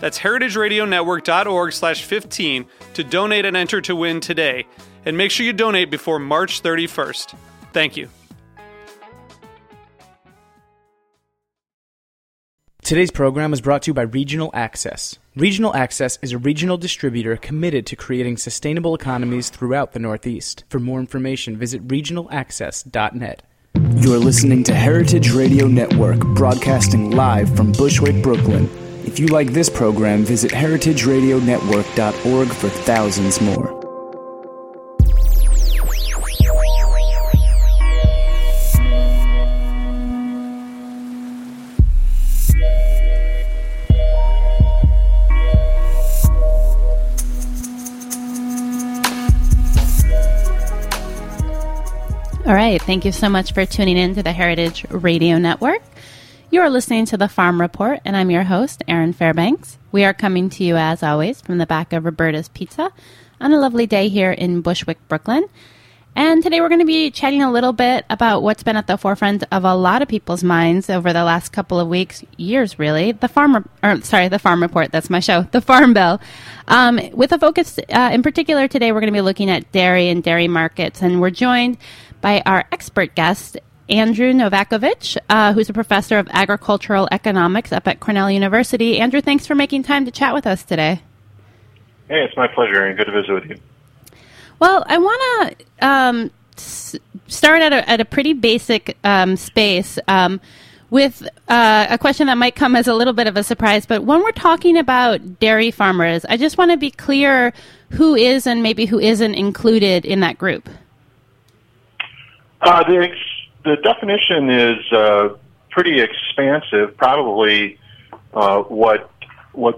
That's heritageradionetwork.org/15 to donate and enter to win today. And make sure you donate before March 31st. Thank you. Today's program is brought to you by Regional Access. Regional Access is a regional distributor committed to creating sustainable economies throughout the Northeast. For more information, visit regionalaccess.net. You're listening to Heritage Radio Network, broadcasting live from Bushwick, Brooklyn. If you like this program, visit heritageradionetwork.org for thousands more. All right. Thank you so much for tuning in to the Heritage Radio Network. You are listening to The Farm Report, and I'm your host, Erin Fairbanks. We are coming to you, as always, from the back of Roberta's Pizza on a lovely day here in Bushwick, Brooklyn. And today we're going to be chatting a little bit about what's been at the forefront of a lot of people's minds over the last couple of weeks, years really, the Farm Report, that's my show, The Farm Bill. With a focus in particular today, we're going to be looking at dairy and dairy markets, and we're joined by our expert guest, Andrew Novakovic, who's a professor of agricultural economics up at Cornell University. Andrew, thanks for making time to chat with us today. Hey, it's my pleasure, and good to visit with you. Well, I want to start at a pretty basic space with a question that might come as a little bit of a surprise, but when we're talking about dairy farmers, I just want to be clear who is and maybe who isn't included in that group. The definition is pretty expansive. Probably what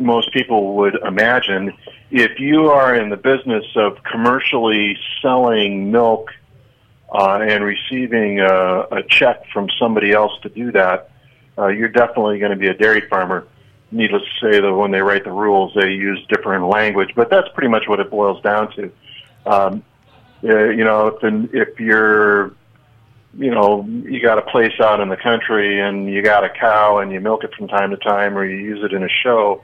most people would imagine. If you are in the business of commercially selling milk and receiving a check from somebody else to do that, you're definitely going to be a dairy farmer. Needless to say that when they write the rules, they use different language, but that's pretty much what it boils down to. If you're you got a place out in the country and you got a cow and you milk it from time to time or you use it in a show,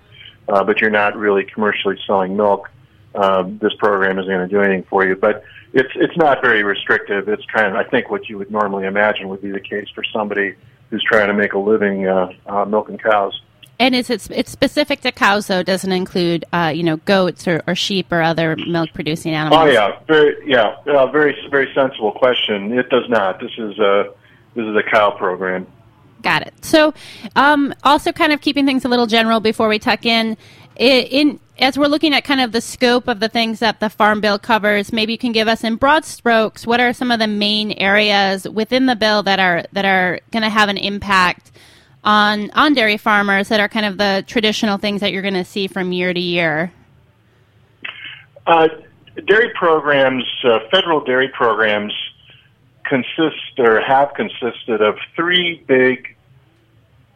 but you're not really commercially selling milk, this program isn't going to do anything for you. But it's not very restrictive. It's kind of, I think, what you would normally imagine would be the case for somebody who's trying to make a living milking cows. And it's specific to cows, though. It doesn't include goats or sheep or other milk producing animals. Oh yeah, very very sensible question. It does not. This is a cow program. Got it. So, also kind of keeping things a little general before we tuck in. As we're looking at kind of the scope of the things that the Farm Bill covers, maybe you can give us in broad strokes what are some of the main areas within the bill that are going to have an impact on dairy farmers that are kind of the traditional things that you're going to see from year to year? Dairy programs, federal dairy programs consist or have consisted of 3 big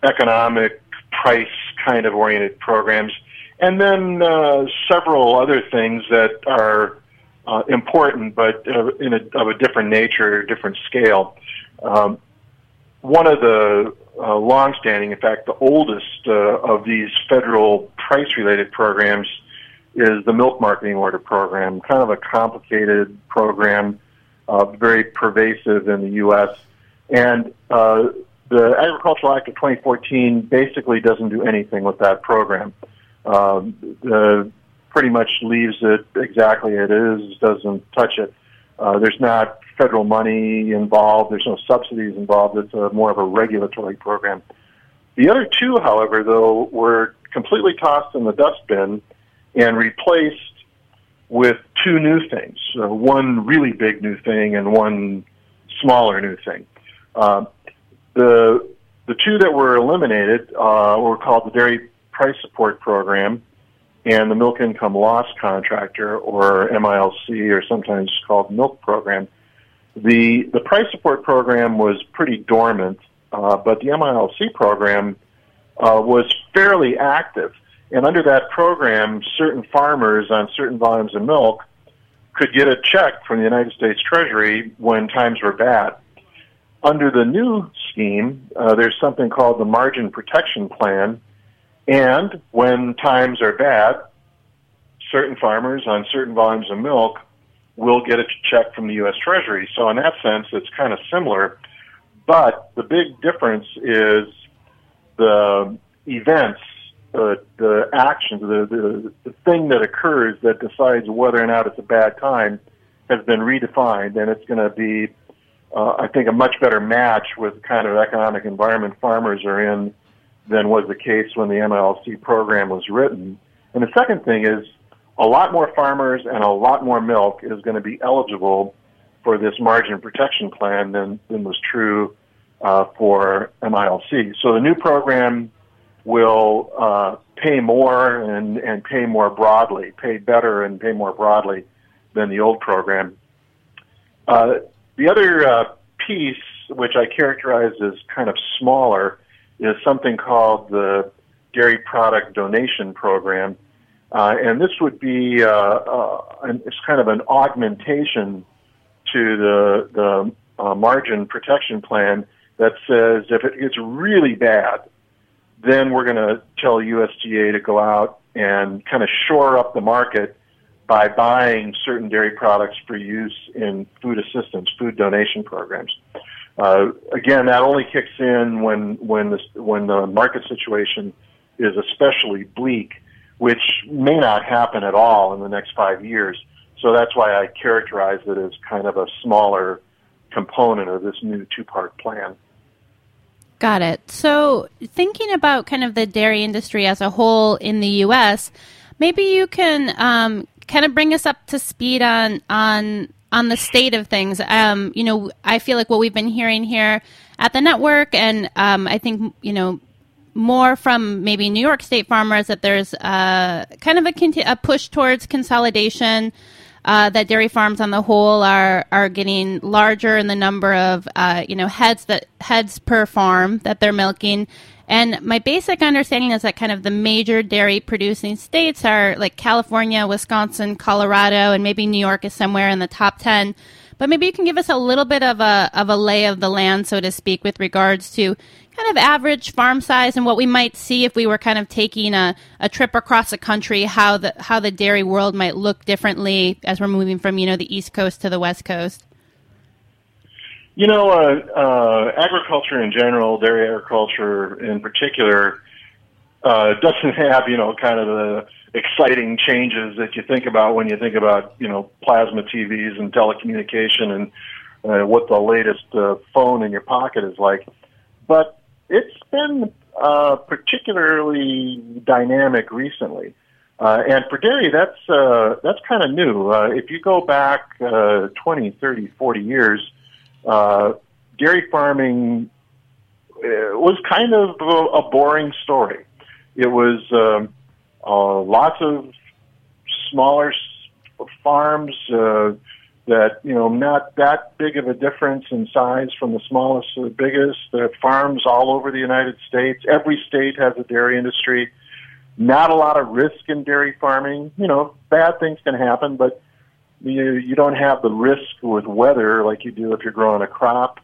economic price kind of oriented programs, and then several other things that are important but of a different nature, different scale. One of the long-standing, in fact, the oldest of these federal price-related programs is the Milk Marketing Order program, kind of a complicated program, very pervasive in the U.S. And the Agricultural Act of 2014 basically doesn't do anything with that program. Pretty much leaves it exactly as it is, doesn't touch it. There's not federal money involved. There's no subsidies involved. It's more of a regulatory program. The other two, however, though, were completely tossed in the dustbin and replaced with two new things, one really big new thing and one smaller new thing. The two that were eliminated were called the Dairy Price Support Program and the Milk Income Loss Contractor, or MILC, or sometimes called Milk Program. The Price Support Program was pretty dormant, but the MILC program was fairly active. And under that program, certain farmers on certain volumes of milk could get a check from the United States Treasury when times were bad. Under the new scheme, there's something called the Margin Protection Plan, and when times are bad, certain farmers on certain volumes of milk will get a check from the U.S. Treasury. So in that sense, it's kind of similar, but the big difference is the events, the actions, the thing that occurs that decides whether or not it's a bad time has been redefined, and it's going to be, I think, a much better match with the kind of economic environment farmers are in than was the case when the MILC program was written. And the second thing is a lot more farmers and a lot more milk is going to be eligible for this margin protection plan than was true for MILC. So the new program will pay more and pay more broadly, pay better and pay more broadly than the old program. The other piece, which I characterize as kind of smaller, is something called the Dairy Product Donation Program. And this would be it's kind of an augmentation to the Margin Protection Plan that says if it gets really bad, then we're going to tell USDA to go out and kind of shore up the market by buying certain dairy products for use in food assistance, food donation programs. Again, that only kicks in when the market situation is especially bleak, which may not happen at all in the next 5 years. So that's why I characterize it as kind of a smaller component of this new two-part plan. Got it. So thinking about kind of the dairy industry as a whole in the U.S., maybe you can kind of bring us up to speed on the state of things. I feel like what we've been hearing here at the network, and I think, more from maybe New York State farmers, that there's kind of a push towards consolidation, that dairy farms on the whole are getting larger in the number of heads per farm that they're milking. And my basic understanding is that kind of the major dairy producing states are like California, Wisconsin, Colorado, and maybe New York is somewhere in the top 10. But maybe you can give us a little bit of a lay of the land, so to speak, with regards to kind of average farm size and what we might see if we were kind of taking a trip across the country, how the dairy world might look differently as we're moving from, the East Coast to the West Coast. Agriculture in general, dairy agriculture in particular, doesn't have, kind of the exciting changes that you think about when you think about, plasma TVs and telecommunication and what the latest phone in your pocket is like. But it's been particularly dynamic recently. And for dairy, that's kind of new. If you go back 20, 30, 40 years, dairy farming was kind of a boring story. It was lots of smaller farms that, not that big of a difference in size from the smallest to the biggest. There are farms all over the United States. Every state has a dairy industry. Not a lot of risk in dairy farming. Bad things can happen, but you don't have the risk with weather like you do if you're growing a crop,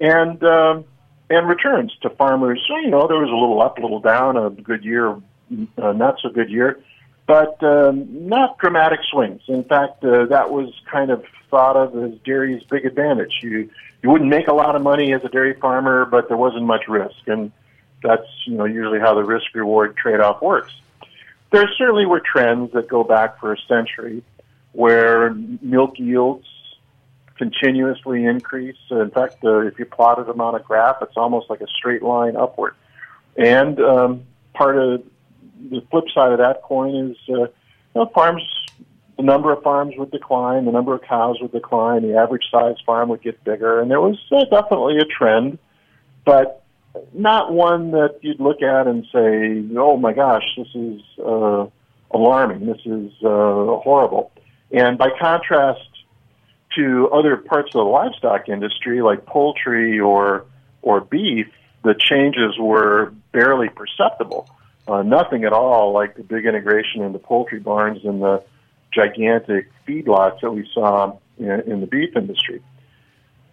and returns to farmers. So, there was a little up, a little down, a good year, a not so good year, but not dramatic swings. In fact, that was kind of thought of as dairy's big advantage. You wouldn't make a lot of money as a dairy farmer, but there wasn't much risk, and that's usually how the risk-reward trade-off works. There certainly were trends that go back for a century, where milk yields continuously increase. In fact, if you plotted them on a graph, it's almost like a straight line upward. And part of the flip side of that coin is farms. The number of farms would decline, the number of cows would decline, the average size farm would get bigger, and there was definitely a trend, but not one that you'd look at and say, oh my gosh, this is alarming, this is horrible. And by contrast to other parts of the livestock industry like poultry or beef, the changes were barely perceptible. Nothing at all like the big integration into poultry barns and the gigantic feedlots that we saw in the beef industry.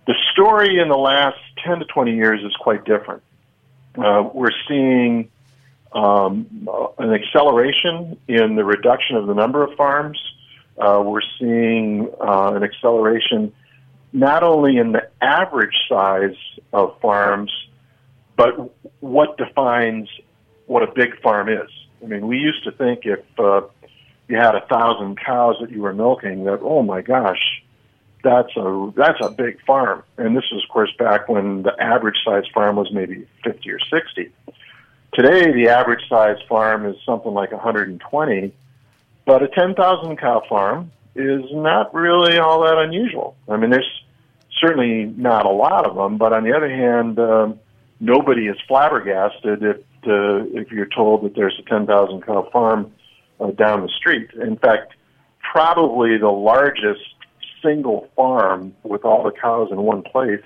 The story in the last 10 to 20 years is quite different. We're seeing an acceleration in the reduction of the number of farms. We're seeing an acceleration not only in the average size of farms, but what defines what a big farm is. I mean, we used to think if you had 1,000 cows that you were milking, that, oh my gosh, that's a big farm. And this is, of course, back when the average size farm was maybe 50 or 60. Today, the average size farm is something like 120, but a 10,000 cow farm is not really all that unusual. I mean, there's certainly not a lot of them, but on the other hand, nobody is flabbergasted if you're told that there's a 10,000 cow farm down the street. In fact, probably the largest single farm with all the cows in one place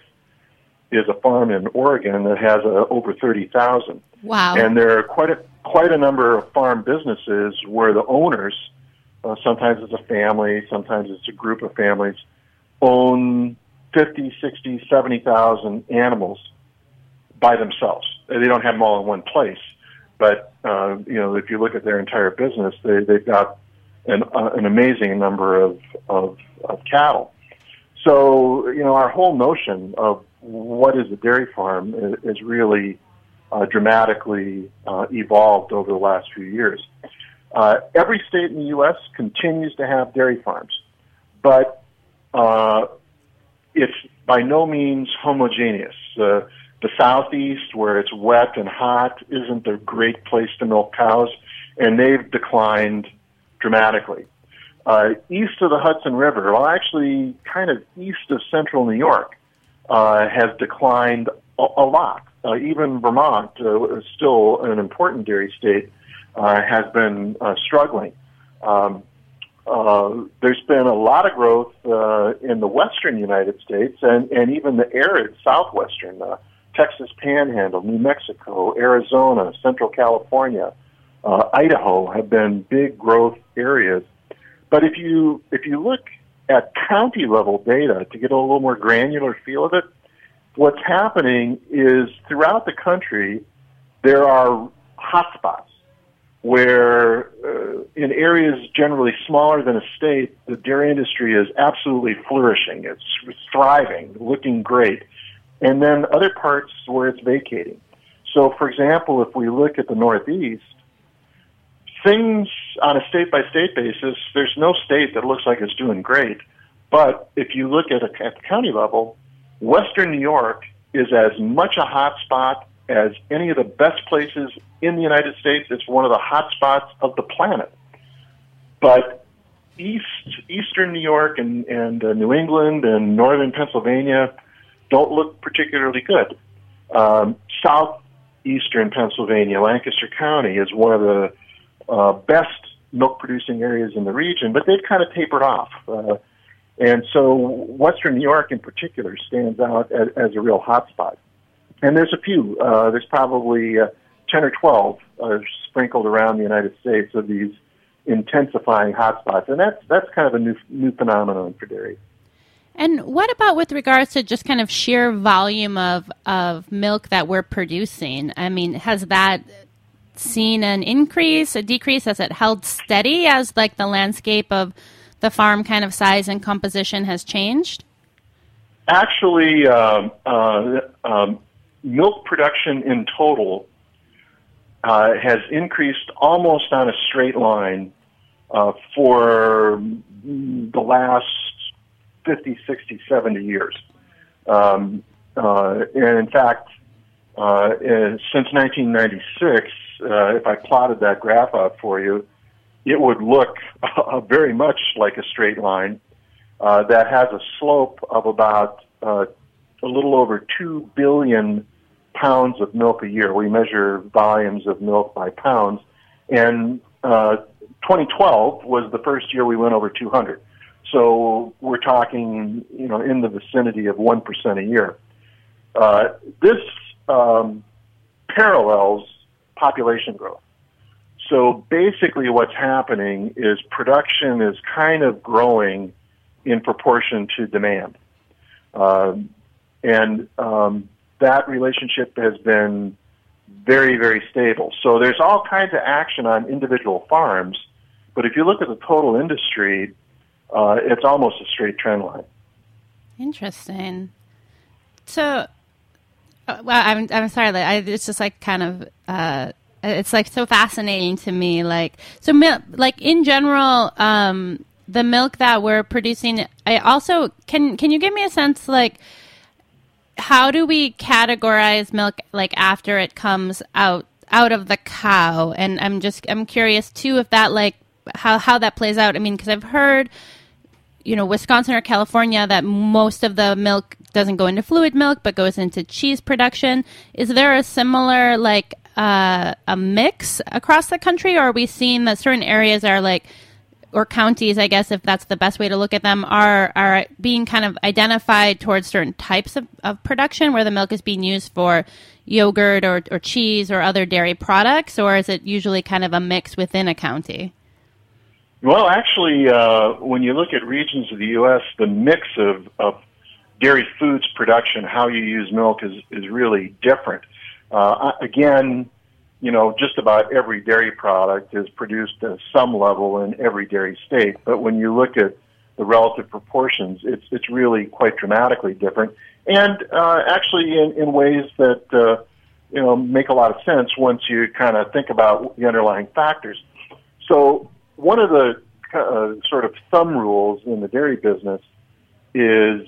is a farm in Oregon that has over 30,000. Wow! And there are quite a number of farm businesses where the owners, sometimes it's a family, sometimes it's a group of families, own 50, 60, 70,000 animals by themselves. They don't have them all in one place. But, if you look at their entire business, they've got an amazing number of cattle. So, our whole notion of what is a dairy farm is really dramatically evolved over the last few years. Every state in the U.S. continues to have dairy farms, but it's by no means homogeneous. The Southeast, where it's wet and hot, isn't a great place to milk cows, and they've declined dramatically. East of the Hudson River, well, actually kind of east of central New York, has declined a lot. Even Vermont, still an important dairy state, has been struggling. There's been a lot of growth in the western United States and even the arid southwestern Texas Panhandle, New Mexico, Arizona, Central California, Idaho have been big growth areas. But if you look at county level data to get a little more granular feel of it, what's happening is throughout the country there are hotspots where in areas generally smaller than a state, the dairy industry is absolutely flourishing. It's thriving, looking great. And then other parts where it's vacating. So, for example, if we look at the Northeast, things on a state-by-state basis, there's no state that looks like it's doing great. But if you look at the county level, Western New York is as much a hot spot as any of the best places in the United States. It's one of the hot spots of the planet. But Eastern New York and New England and northern Pennsylvania don't look particularly good. Southeastern Pennsylvania, Lancaster County, is one of the best milk-producing areas in the region, but they've kind of tapered off. And so Western New York in particular stands out as a real hotspot. And there's a few. There's probably 10 or 12 sprinkled around the United States of these intensifying hotspots. And that's kind of a new phenomenon for dairy. And what about with regards to just kind of sheer volume of milk that we're producing? I mean, has that seen an increase, a decrease? Has it held steady as like the landscape of the farm kind of size and composition has changed? Actually, milk production in total has increased almost on a straight line for the last 50, 60, 70 years. And in fact, since 1996, if I plotted that graph out for you, it would look very much like a straight line that has a slope of about a little over 2 billion pounds of milk a year. We measure volumes of milk by pounds. And 2012 was the first year we went over 200. So we're talking, you know, in the vicinity of 1% a year. This parallels population growth. So basically what's happening is production is kind of growing in proportion to demand. That relationship has been very, very stable. So there's all kinds of action on individual farms, but if you look at the total industry, it's almost a straight trend line. Interesting. So, I'm sorry. It's just like kind of, it's like so fascinating to me. Like, so like in general, the milk that we're producing, I also, can you give me a sense, like, how do we categorize milk, like after it comes out of the cow? And I'm curious too, if that, like, how that plays out. I mean, cause I've heard, you know, Wisconsin or California, that most of the milk doesn't go into fluid milk, but goes into cheese production. Is there a similar, like, a mix across the country? Or are we seeing that certain areas are like, or counties, I guess, if that's the best way to look at them, are being kind of identified towards certain types of production where the milk is being used for yogurt or cheese or other dairy products? Or is it usually kind of a mix within a county? Well, actually, when you look at regions of the U.S., the mix of dairy foods production, how you use milk is really different. Again, you know, just about every dairy product is produced at some level in every dairy state. But when you look at the relative proportions, it's really quite dramatically different. And actually in ways that, you know, make a lot of sense once you kind of think about the underlying factors. So one of the sort of thumb rules in the dairy business is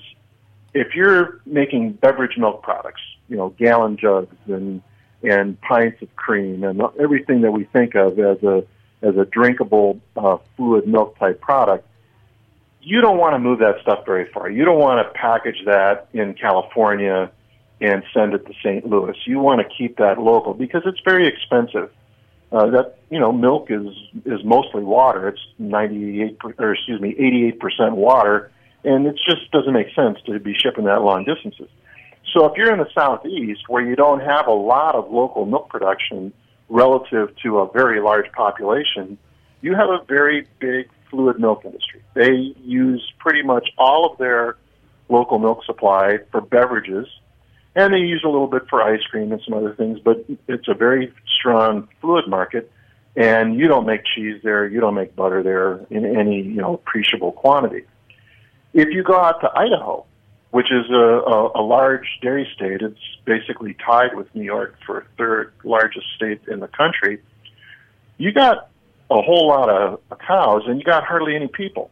if you're making beverage milk products, you know, gallon jugs and pints of cream and everything that we think of as a drinkable fluid milk type product, you don't want to move that stuff very far. You don't want to package that in California and send it to St. Louis. You want to keep that local because it's very expensive. That, you know, milk is mostly water. It's 88% water, and it just doesn't make sense to be shipping that long distances. So if you're in the southeast where you don't have a lot of local milk production relative to a very large population, you have a very big fluid milk industry. They use pretty much all of their local milk supply for beverages, and they use a little bit for ice cream and some other things, but it's a very strong fluid market, and you don't make cheese there, you don't make butter there in any, you know, appreciable quantity. If you go out to Idaho, which is a large dairy state. It's basically tied with New York for third largest state in the country. You got a whole lot of cows, and you got hardly any people.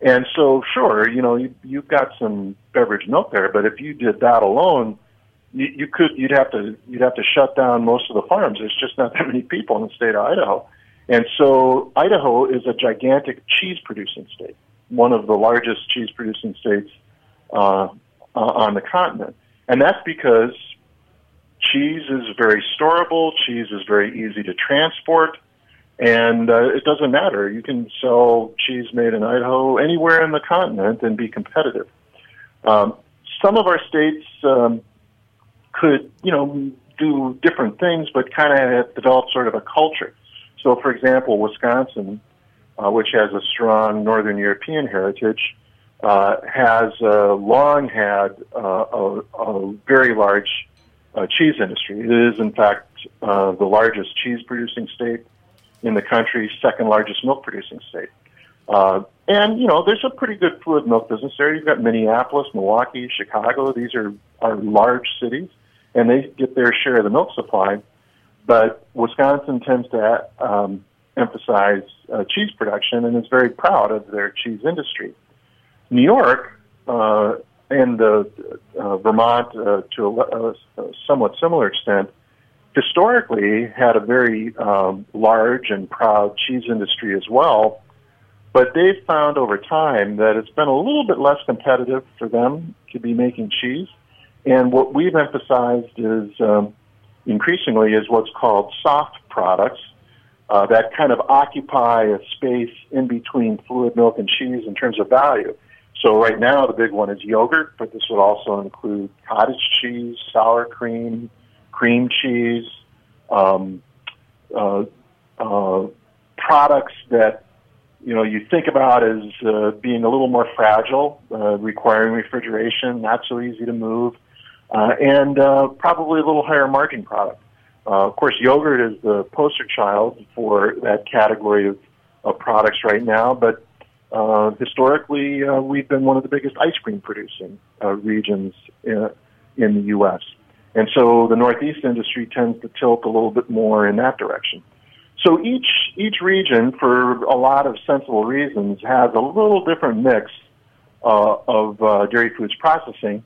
And so, sure, you know, you've got some beverage milk there, but if you did that alone, you'd have to shut down most of the farms. There's just not that many people in the state of Idaho. And so, Idaho is a gigantic cheese producing state, one of the largest cheese producing states on the continent. And that's because cheese is very storable, cheese is very easy to transport, and it doesn't matter. You can sell cheese made in Idaho anywhere on the continent and be competitive. Some of our states could, you know, do different things, but kind of have developed sort of a culture. So, for example, Wisconsin, which has a strong Northern European heritage, has long had a very large cheese industry. It is, in fact, the largest cheese-producing state in the country, second-largest milk-producing state. And, you know, there's a pretty good fluid milk business there. You've got Minneapolis, Milwaukee, Chicago. These are large cities, and they get their share of the milk supply. But Wisconsin tends to emphasize cheese production and is very proud of their cheese industry. New York and Vermont, to a somewhat similar extent, historically had a very large and proud cheese industry as well. But they've found over time that it's been a little bit less competitive for them to be making cheese. And what we've emphasized is increasingly is what's called soft products that kind of occupy a space in between fluid milk and cheese in terms of value. So right now the big one is yogurt, but this would also include cottage cheese, sour cream, cream cheese, products that, you know, you think about as being a little more fragile, requiring refrigeration, not so easy to move, and probably a little higher margin product. Of course, yogurt is the poster child for that category of products right now, but historically we've been one of the biggest ice cream producing regions in the U.S., and so the Northeast industry tends to tilt a little bit more in that direction. So each region, for a lot of sensible reasons, has a little different mix of dairy foods processing.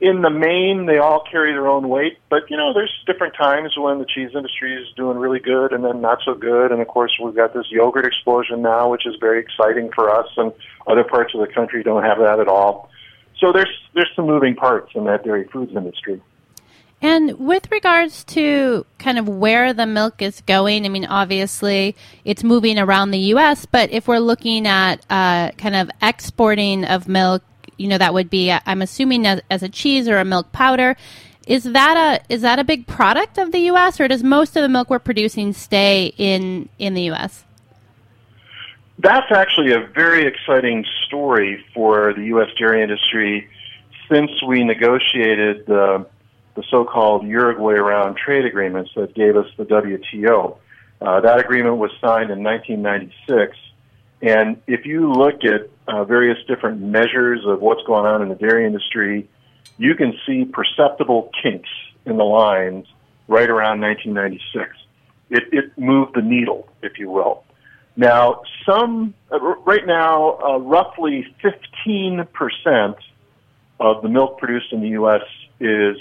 In the main, they all carry their own weight, but, you know, there's different times when the cheese industry is doing really good and then not so good. And, of course, we've got this yogurt explosion now, which is very exciting for us, and other parts of the country don't have that at all. So there's some moving parts in that dairy foods industry. And with regards to kind of where the milk is going, I mean, obviously it's moving around the U.S., but if we're looking at kind of exporting of milk, you know, that would be, I'm assuming, as a cheese or a milk powder. Is that a big product of the U.S., or does most of the milk we're producing stay in the U.S.? That's actually a very exciting story for the U.S. dairy industry since we negotiated the so-called Uruguay Round Trade Agreements that gave us the WTO. That agreement was signed in 1996, and if you look at various different measures of what's going on in the dairy industry, you can see perceptible kinks in the lines right around 1996. It moved the needle, if you will. Now, right now, roughly 15% of the milk produced in the U.S. is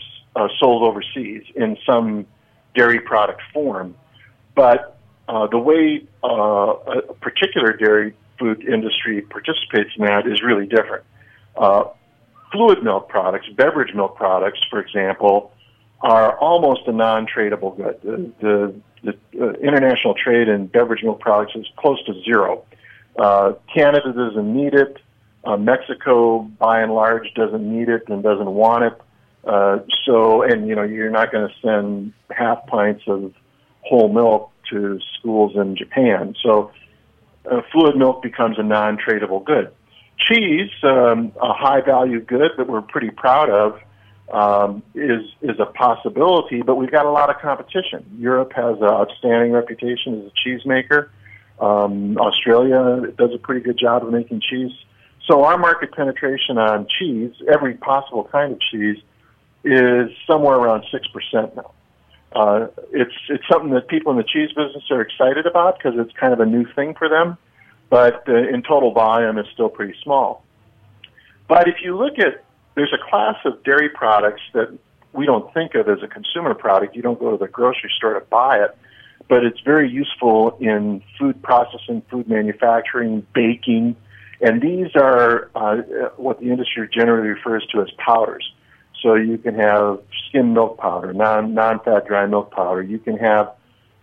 sold overseas in some dairy product form. But the way a particular dairy food industry participates in that is really different. Fluid milk products, beverage milk products, for example, are almost a non-tradable good. The international trade in beverage milk products is close to zero. Canada doesn't need it. Mexico, by and large, doesn't need it and doesn't want it. And you know, you're not going to send half pints of whole milk to schools in Japan. So fluid milk becomes a non-tradable good. Cheese, a high-value good that we're pretty proud of, is a possibility, but we've got a lot of competition. Europe has an outstanding reputation as a cheesemaker. Australia does a pretty good job of making cheese. So our market penetration on cheese, every possible kind of cheese, is somewhere around 6% now. It's something that people in the cheese business are excited about because it's kind of a new thing for them, but in total volume, it's still pretty small. But if you look at, there's a class of dairy products that we don't think of as a consumer product. You don't go to the grocery store to buy it, but it's very useful in food processing, food manufacturing, baking, and these are what the industry generally refers to as powders. So you can have skim milk powder, non-fat dry milk powder. You can have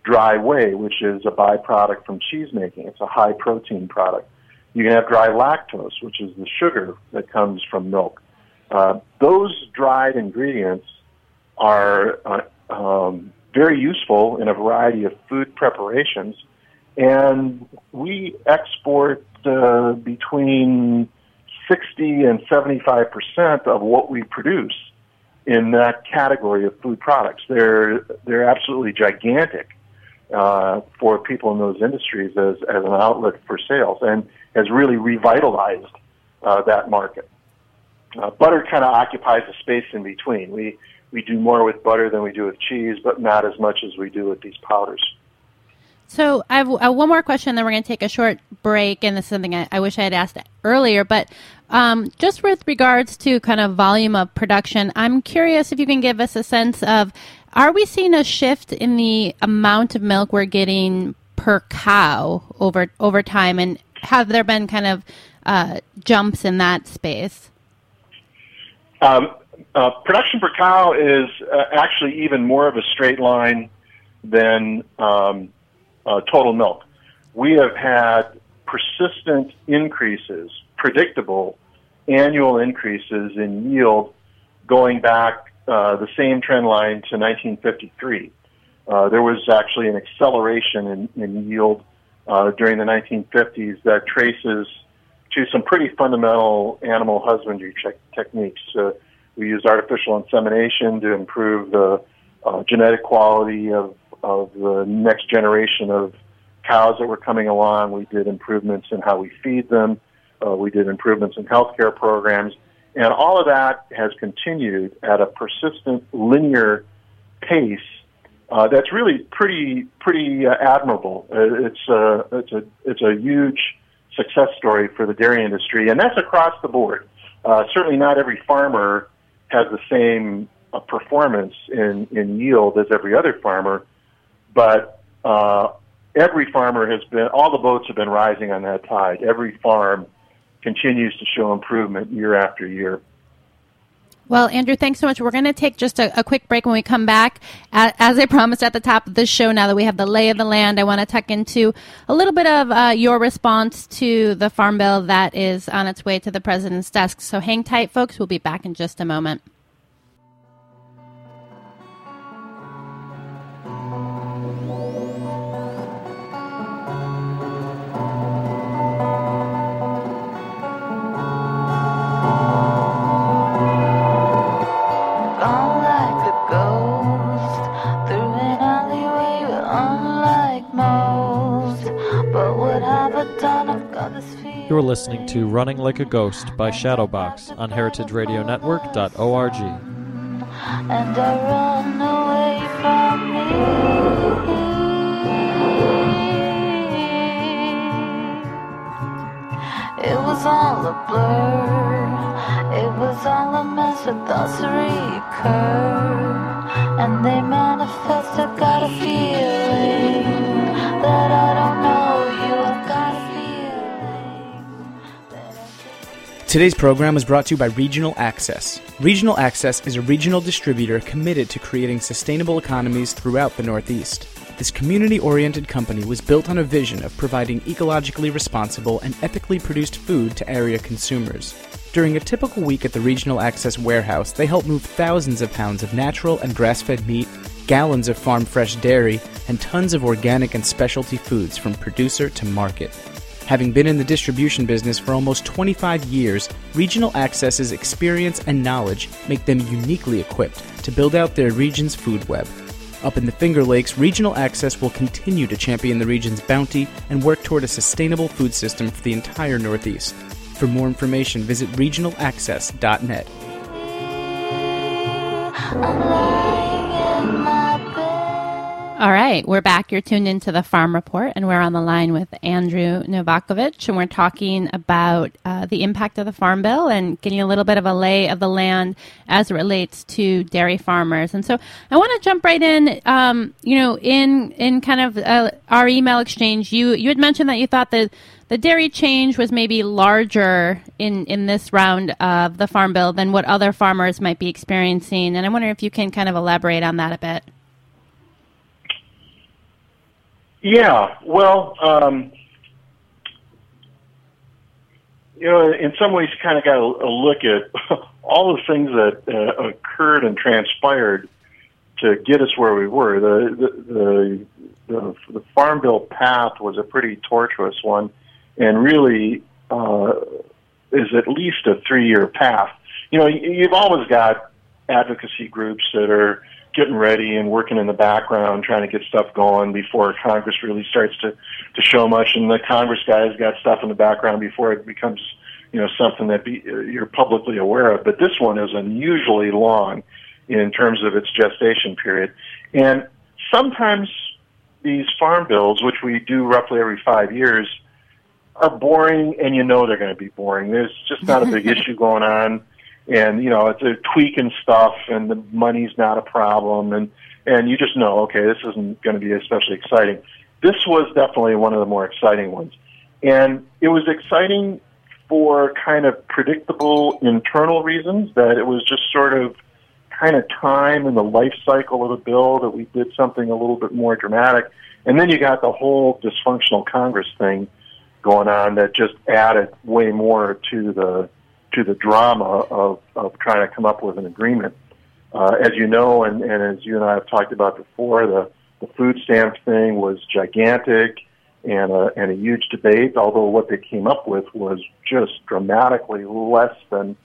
dry whey, which is a byproduct from cheese making. It's a high-protein product. You can have dry lactose, which is the sugar that comes from milk. Those dried ingredients are very useful in a variety of food preparations, and we export between 60 and 75% of what we produce in that category of food products. They're absolutely gigantic for people in those industries as an outlet for sales, and has really revitalized that market. Butter kind of occupies the space in between. We do more with butter than we do with cheese, but not as much as we do with these powders. So I have one more question, then we're going to take a short break, and this is something I wish I had asked earlier, but just with regards to kind of volume of production, I'm curious if you can give us a sense of, are we seeing a shift in the amount of milk we're getting per cow over time, and have there been kind of jumps in that space? Production per cow is actually even more of a straight line than total milk. We have had persistent increases, predictable annual increases in yield going back the same trend line to 1953. There was actually an acceleration in yield during the 1950s that traces to some pretty fundamental animal husbandry techniques. We used artificial insemination to improve the genetic quality of the next generation of cows that were coming along. We did improvements in how we feed them. We did improvements in healthcare programs. And all of that has continued at a persistent linear pace that's really pretty admirable. It's a huge success story for the dairy industry, and that's across the board. Certainly not every farmer has the same performance in yield as every other farmer, but every farmer has been, all the boats have been rising on that tide. Every farm continues to show improvement year after year. Well, Andrew, thanks so much. We're going to take just a quick break. When we come back, as I promised at the top of the show, now that we have the lay of the land, I want to tuck into a little bit of your response to the Farm Bill that is on its way to the president's desk. So hang tight, folks. We'll be back in just a moment. You're listening to Running Like a Ghost by Shadowbox on heritageradionetwork.org. And I run away from me. It was all a blur. It was all a mess with thoughts that recur. And they manifest, I've got a feeling that I don't know you. I've got a feeling. Today's program is brought to you by Regional Access. Regional Access is a regional distributor committed to creating sustainable economies throughout the Northeast. This community-oriented company was built on a vision of providing ecologically responsible and ethically produced food to area consumers. During a typical week at the Regional Access warehouse, they help move thousands of pounds of natural and grass-fed meat, gallons of farm-fresh dairy, and tons of organic and specialty foods from producer to market. Having been in the distribution business for almost 25 years, Regional Access's experience and knowledge make them uniquely equipped to build out their region's food web. Up in the Finger Lakes, Regional Access will continue to champion the region's bounty and work toward a sustainable food system for the entire Northeast. For more information, visit regionalaccess.net. All right, we're back. You're tuned into the Farm Report, and we're on the line with Andrew Novakovic, and we're talking about the impact of the Farm Bill and getting a little bit of a lay of the land as it relates to dairy farmers. And so I want to jump right in. In kind of our email exchange, you had mentioned that you thought that the dairy change was maybe larger in this round of the Farm Bill than what other farmers might be experiencing. And I wonder if you can kind of elaborate on that a bit. Yeah, well, in some ways you kind of got to look at all the things that occurred and transpired to get us where we were. The Farm Bill path was a pretty tortuous one, and really is at least a 3-year path. You know, you've always got advocacy groups that are getting ready and working in the background, trying to get stuff going before Congress really starts to show much. And the Congress guys got stuff in the background before it becomes, something that you're publicly aware of. But this one is unusually long in terms of its gestation period. And sometimes these farm bills, which we do roughly every 5 years, are boring, and you know they're going to be boring. There's just not a big issue going on, and, you know, they're tweaking stuff, and the money's not a problem, and you just know, okay, this isn't going to be especially exciting. This was definitely one of the more exciting ones, and it was exciting for kind of predictable internal reasons, that it was just sort of kind of time in the life cycle of the bill that we did something a little bit more dramatic. And then you got the whole dysfunctional Congress thing going on that just added way more to the drama of trying to come up with an agreement. As you know, and as you and I have talked about before, the food stamp thing was gigantic and a huge debate, although what they came up with was just dramatically less than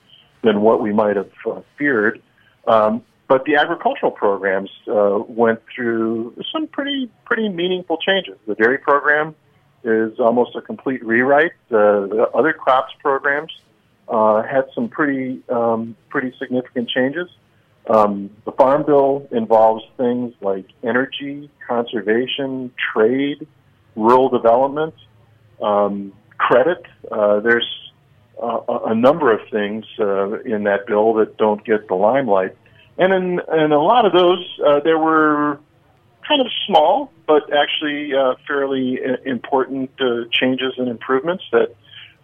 what we might have feared. But the agricultural programs went through some pretty meaningful changes. The dairy program is almost a complete rewrite. The other crops programs had some pretty significant changes. The Farm Bill involves things like energy, conservation, trade, rural development, credit. There's a number of things in that bill that don't get the limelight. And in a lot of those, there were kind of small, but actually fairly important changes and improvements that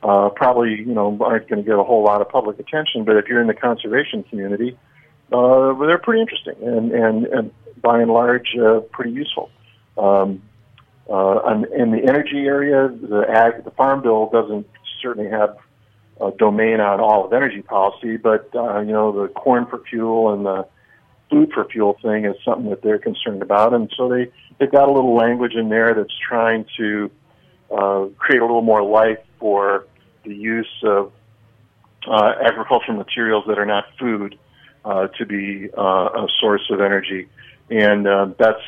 probably, you know, aren't going to get a whole lot of public attention. But if you're in the conservation community, they're pretty interesting and by and large pretty useful. In the energy area, the Farm Bill doesn't certainly have a domain on all of energy policy, but, you know, the corn for fuel and the food for fuel thing is something that they're concerned about. And so they've got a little language in there that's trying to create a little more life for the use of agricultural materials that are not food to be a source of energy. And that's,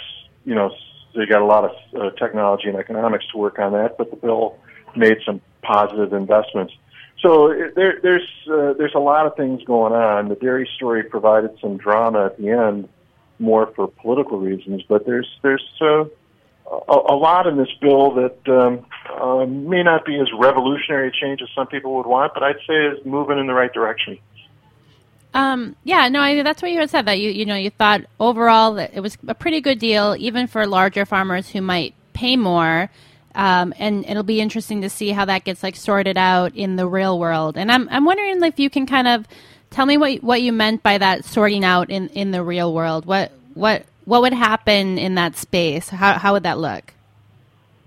you know, they got a lot of technology and economics to work on that, but the bill made some positive investments. So there's a lot of things going on. The dairy story provided some drama at the end, more for political reasons, but there's a lot in this bill that may not be as revolutionary a change as some people would want, but I'd say is moving in the right direction. That's what you had said, that you thought overall that it was a pretty good deal, even for larger farmers who might pay more. And it'll be interesting to see how that gets sorted out in the real world. And I'm wondering if you can kind of tell me what you meant by that sorting out in the real world. What would happen in that space? How would that look?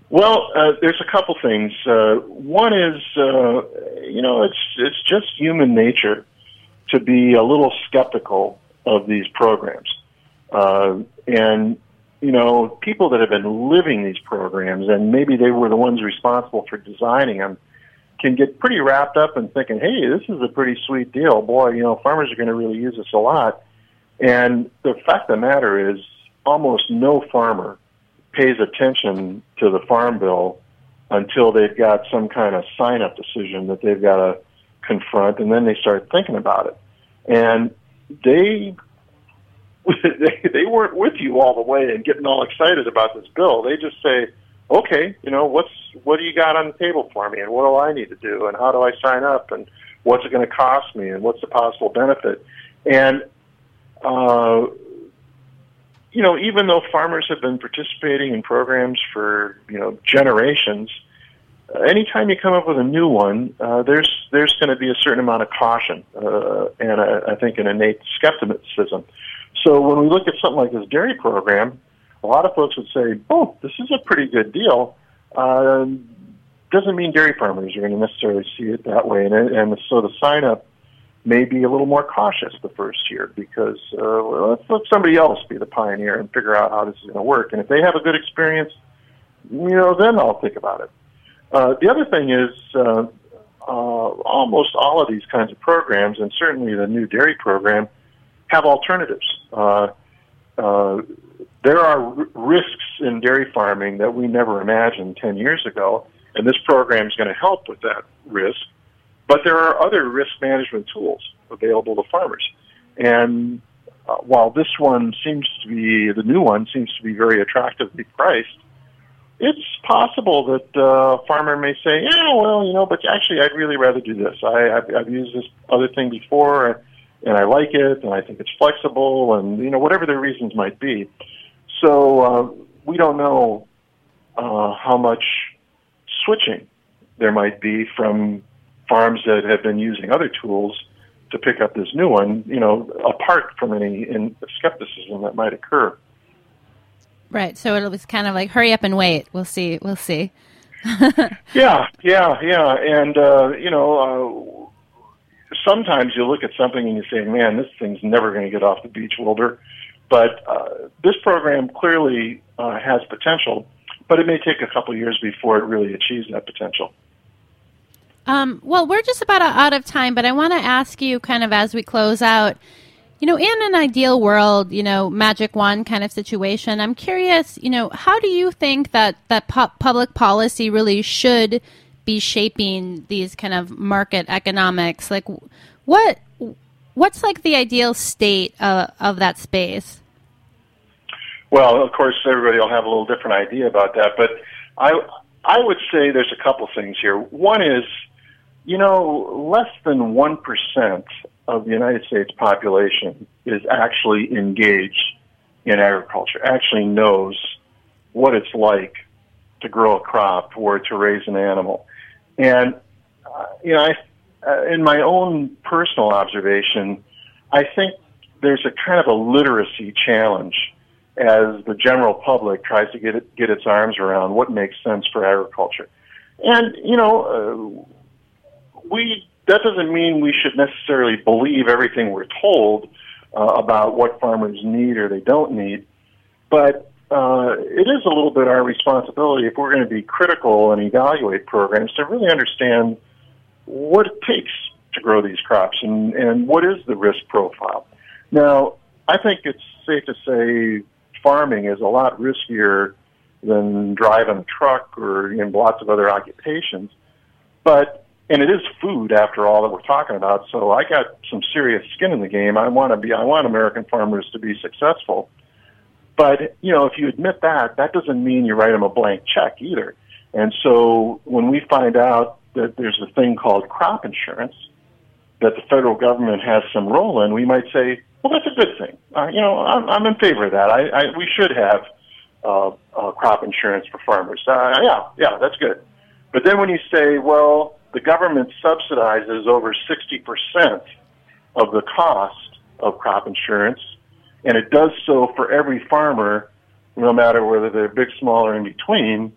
Well, there's a couple things. One is, it's just human nature to be a little skeptical of these programs. You know, people that have been living these programs, and maybe they were the ones responsible for designing them, can get pretty wrapped up in thinking, hey, this is a pretty sweet deal. Boy, you know, farmers are going to really use this a lot. And the fact of the matter is almost no farmer pays attention to the Farm Bill until they've got some kind of sign-up decision that they've got to confront, and then they start thinking about it. And they weren't with you all the way and getting all excited about this bill. They just say, okay, you know, what do you got on the table for me, and what do I need to do, and how do I sign up, and what's it going to cost me, and what's the possible benefit? And, you know, even though farmers have been participating in programs for, you know, generations, anytime you come up with a new one, there's going to be a certain amount of caution and I think an innate skepticism. So when we look at something like this dairy program, a lot of folks would say, oh, this is a pretty good deal. Doesn't mean dairy farmers are going to necessarily see it that way. And so the sign-up may be a little more cautious the first year because let's let somebody else be the pioneer and figure out how this is going to work. And if they have a good experience, you know, then I'll think about it. The other thing is almost all of these kinds of programs, and certainly the new dairy program, have alternatives. There are risks in dairy farming that we never imagined 10 years ago, and this program is going to help with that risk. But there are other risk management tools available to farmers. And while this one seems to be, the new one seems to be very attractively priced, it's possible that a farmer may say, yeah, well, you know, but actually I'd really rather do this. I've used this other thing before, and I like it, and I think it's flexible, and, you know, whatever their reasons might be. So we don't know how much switching there might be from farms that have been using other tools to pick up this new one, you know, apart from any skepticism that might occur. Right. So it was kind of like, hurry up and wait. We'll see. We'll see. Yeah. And, you know, sometimes you look at something and you say, man, this thing's never going to get off the beach, Wilder. But this program clearly has potential, but it may take a couple of years before it really achieves that potential. Well, we're just about out of time, but I want to ask you kind of as we close out, you know, in an ideal world, you know, magic wand kind of situation, I'm curious, you know, how do you think that, public policy really should be shaping these kind of market economics? Like, what's like the ideal state of that space? Well, of course, everybody will have a little different idea about that, but I would say there's a couple things here. One is, you know, less than 1% of the United States population is actually engaged in agriculture, actually knows what it's like to grow a crop or to raise an animal. And, you know, in my own personal observation, I think there's a kind of a literacy challenge as the general public tries to get its arms around what makes sense for agriculture. And, you know, that doesn't mean we should necessarily believe everything we're told about what farmers need or they don't need, but it is a little bit our responsibility, if we're going to be critical and evaluate programs, to really understand what it takes to grow these crops and what is the risk profile. Now, I think it's safe to say farming is a lot riskier than driving a truck or in lots of other occupations, but and it is food, after all, that we're talking about. So I got some serious skin in the game. I want American farmers to be successful. But, you know, if you admit that, that doesn't mean you write them a blank check either. And so when we find out that there's a thing called crop insurance that the federal government has some role in, we might say, well, that's a good thing. You know, I'm in favor of that. We should have crop insurance for farmers. Yeah, that's good. But then when you say, well, the government subsidizes over 60% of the cost of crop insurance, and it does so for every farmer, no matter whether they're big, small, or in between,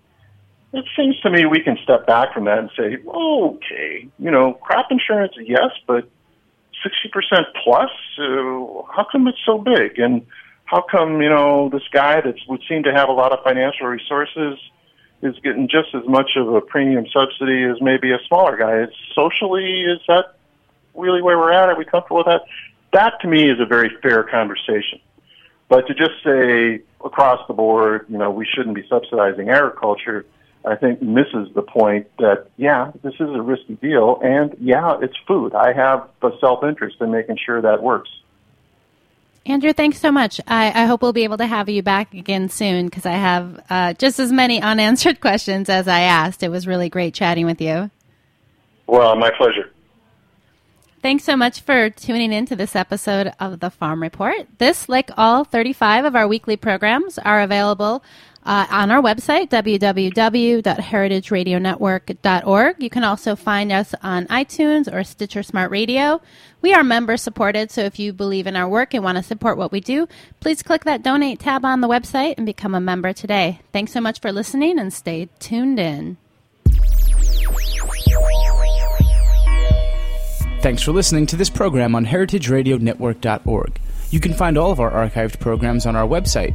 it seems to me we can step back from that and say, okay, you know, crop insurance, yes, but 60% plus, how come it's so big? And how come, you know, this guy that would seem to have a lot of financial resources is getting just as much of a premium subsidy as maybe a smaller guy? Socially, is that really where we're at? Are we comfortable with that? That, to me, is a very fair conversation. But to just say across the board, you know, we shouldn't be subsidizing agriculture, I think misses the point that, yeah, this is a risky deal, and, yeah, it's food. I have a self-interest in making sure that works. Andrew, thanks so much. I hope we'll be able to have you back again soon, because I have just as many unanswered questions as I asked. It was really great chatting with you. Well, my pleasure. Thanks so much for tuning in to this episode of The Farm Report. This, like all 35 of our weekly programs, are available on our website, www.heritageradionetwork.org. You can also find us on iTunes or Stitcher Smart Radio. We are member-supported, so if you believe in our work and want to support what we do, please click that Donate tab on the website and become a member today. Thanks so much for listening, and stay tuned in. Thanks for listening to this program on heritageradionetwork.org. You can find all of our archived programs on our website,